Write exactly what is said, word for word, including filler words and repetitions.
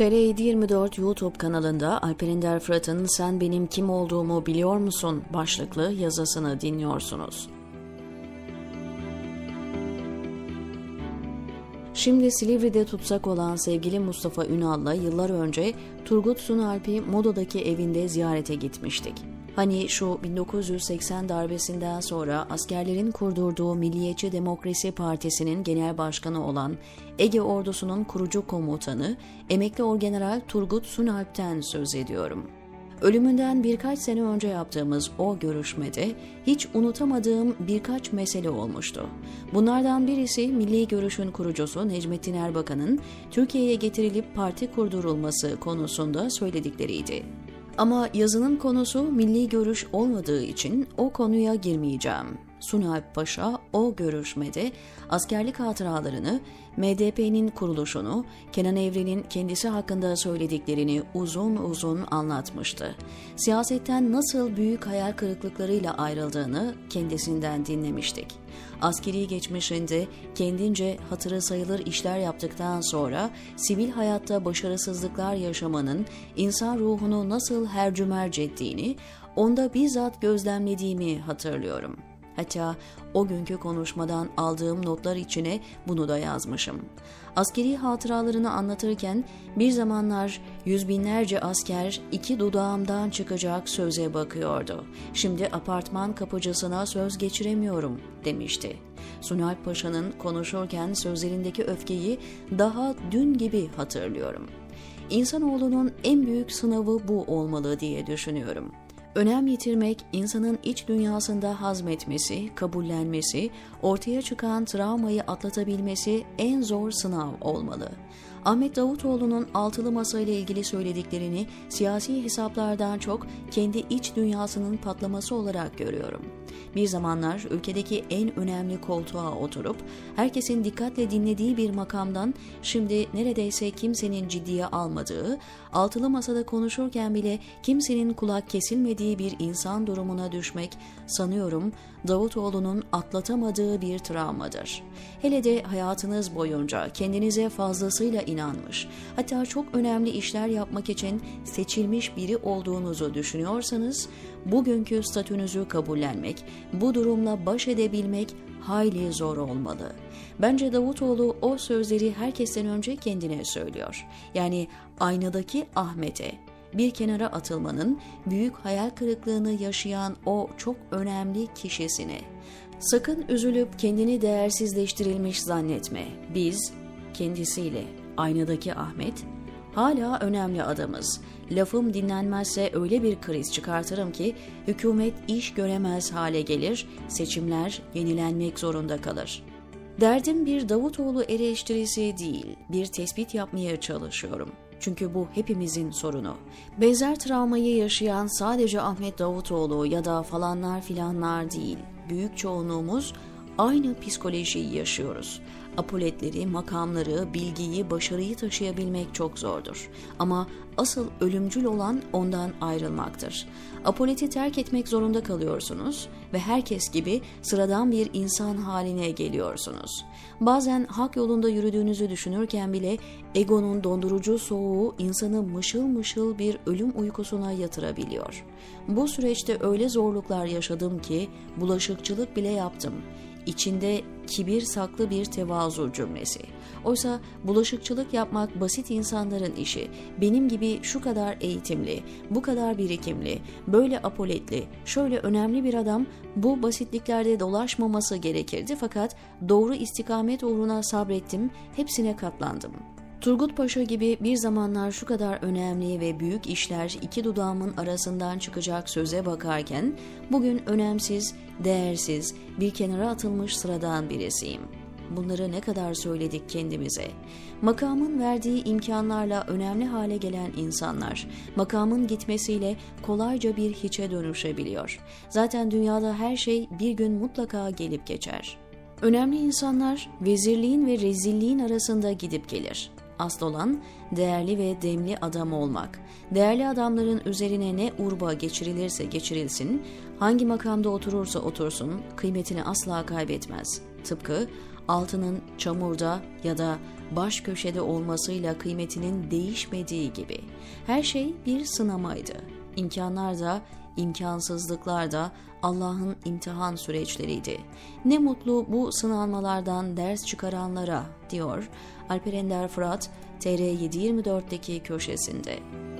T R T yirmi dört YouTube kanalında Alper Ender Fırat'ın "Sen benim kim olduğumu biliyor musun?" başlıklı yazısını dinliyorsunuz. Şimdi Silivri'de tutsak olan sevgili Mustafa Ünal'la yıllar önce Turgut Sunalp'i Moda'daki evinde ziyarete gitmiştik. Hani şu bin dokuz yüz seksen darbesinden sonra askerlerin kurdurduğu Milliyetçi Demokrasi Partisi'nin genel başkanı olan Ege Ordusu'nun kurucu komutanı emekli Orgeneral Turgut Sunalp'ten söz ediyorum. Ölümünden birkaç sene önce yaptığımız o görüşmede hiç unutamadığım birkaç mesele olmuştu. Bunlardan birisi Milli Görüş'ün kurucusu Necmettin Erbakan'ın Türkiye'ye getirilip parti kurdurulması konusunda söyledikleriydi. Ama yazının konusu Milli Görüş olmadığı için o konuya girmeyeceğim. Sunalp Paşa o görüşmede askerlik hatıralarını, M D P'nin kuruluşunu, Kenan Evren'in kendisi hakkında söylediklerini uzun uzun anlatmıştı. Siyasetten nasıl büyük hayal kırıklıklarıyla ayrıldığını kendisinden dinlemiştik. Askeri geçmişinde kendince hatırı sayılır işler yaptıktan sonra sivil hayatta başarısızlıklar yaşamanın insan ruhunu nasıl hercümerc ettiğini, onda bizzat gözlemlediğimi hatırlıyorum. Hatta o günkü konuşmadan aldığım notlar içine bunu da yazmışım. Askeri hatıralarını anlatırken bir zamanlar yüz binlerce asker iki dudağımdan çıkacak söze bakıyordu. Şimdi apartman kapıcısına söz geçiremiyorum demişti. Sunalp Paşa'nın konuşurken sözlerindeki öfkeyi daha dün gibi hatırlıyorum. İnsanoğlunun en büyük sınavı bu olmalı diye düşünüyorum. Önem yitirmek, insanın iç dünyasında hazmetmesi, kabullenmesi, ortaya çıkan travmayı atlatabilmesi en zor sınav olmalı. Ahmet Davutoğlu'nun altılı masa ile ilgili söylediklerini siyasi hesaplardan çok kendi iç dünyasının patlaması olarak görüyorum. Bir zamanlar ülkedeki en önemli koltuğa oturup herkesin dikkatle dinlediği bir makamdan şimdi neredeyse kimsenin ciddiye almadığı, altılı masada konuşurken bile kimsenin kulak kesilmediği bir insan durumuna düşmek sanıyorum Davutoğlu'nun atlatamadığı bir travmadır. Hele de hayatınız boyunca kendinize fazlasıyla inanmış, hatta çok önemli işler yapmak için seçilmiş biri olduğunuzu düşünüyorsanız, bugünkü statünüzü kabullenmek, bu durumla baş edebilmek hayli zor olmalı. Bence Davutoğlu o sözleri herkesten önce kendine söylüyor. Yani aynadaki Ahmet'e bir kenara atılmanın, büyük hayal kırıklığını yaşayan o çok önemli kişisine. Sakın üzülüp kendini değersizleştirilmiş zannetme. Biz, kendisiyle aynadaki Ahmet, hala önemli adamız. Lafım dinlenmezse öyle bir kriz çıkartırım ki hükümet iş göremez hale gelir, seçimler yenilenmek zorunda kalır. Derdim bir Davutoğlu eleştirisi değil, bir tespit yapmaya çalışıyorum. Çünkü bu hepimizin sorunu. Benzer travmayı yaşayan sadece Ahmet Davutoğlu ya da falanlar filanlar değil, büyük çoğunluğumuz aynı psikolojiyi yaşıyoruz. Apoletleri, makamları, bilgiyi, başarıyı taşıyabilmek çok zordur. Ama asıl ölümcül olan ondan ayrılmaktır. Apoleti terk etmek zorunda kalıyorsunuz ve herkes gibi sıradan bir insan haline geliyorsunuz. Bazen hak yolunda yürüdüğünüzü düşünürken bile egonun dondurucu soğuğu insanı mışıl mışıl bir ölüm uykusuna yatırabiliyor. Bu süreçte öyle zorluklar yaşadım ki bulaşıkçılık bile yaptım. İçinde kibir saklı bir tevazu cümlesi. Oysa bulaşıkçılık yapmak basit insanların işi. Benim gibi şu kadar eğitimli, bu kadar birikimli, böyle apoletli, şöyle önemli bir adam bu basitliklerde dolaşmaması gerekirdi fakat doğru istikamet uğruna sabrettim, hepsine katlandım. Turgut Paşa gibi bir zamanlar şu kadar önemli ve büyük işler iki dudağımın arasından çıkacak söze bakarken bugün önemsiz, değersiz, bir kenara atılmış sıradan birisiyim. Bunları ne kadar söyledik kendimize? Makamın verdiği imkanlarla önemli hale gelen insanlar, makamın gitmesiyle kolayca bir hiçe dönüşebiliyor. Zaten dünyada her şey bir gün mutlaka gelip geçer. Önemli insanlar vezirliğin ve rezilliğin arasında gidip gelir. Asıl olan değerli ve demli adam olmak. Değerli adamların üzerine ne urba geçirilirse geçirilsin, hangi makamda oturursa otursun kıymetini asla kaybetmez. Tıpkı altının çamurda ya da baş köşede olmasıyla kıymetinin değişmediği gibi her şey bir sınamaydı. İmkanlar da, imkansızlıklar da Allah'ın imtihan süreçleriydi. Ne mutlu bu sınanmalardan ders çıkaranlara, diyor Alper Ender Fırat T R yedi yirmi dört'teki köşesinde.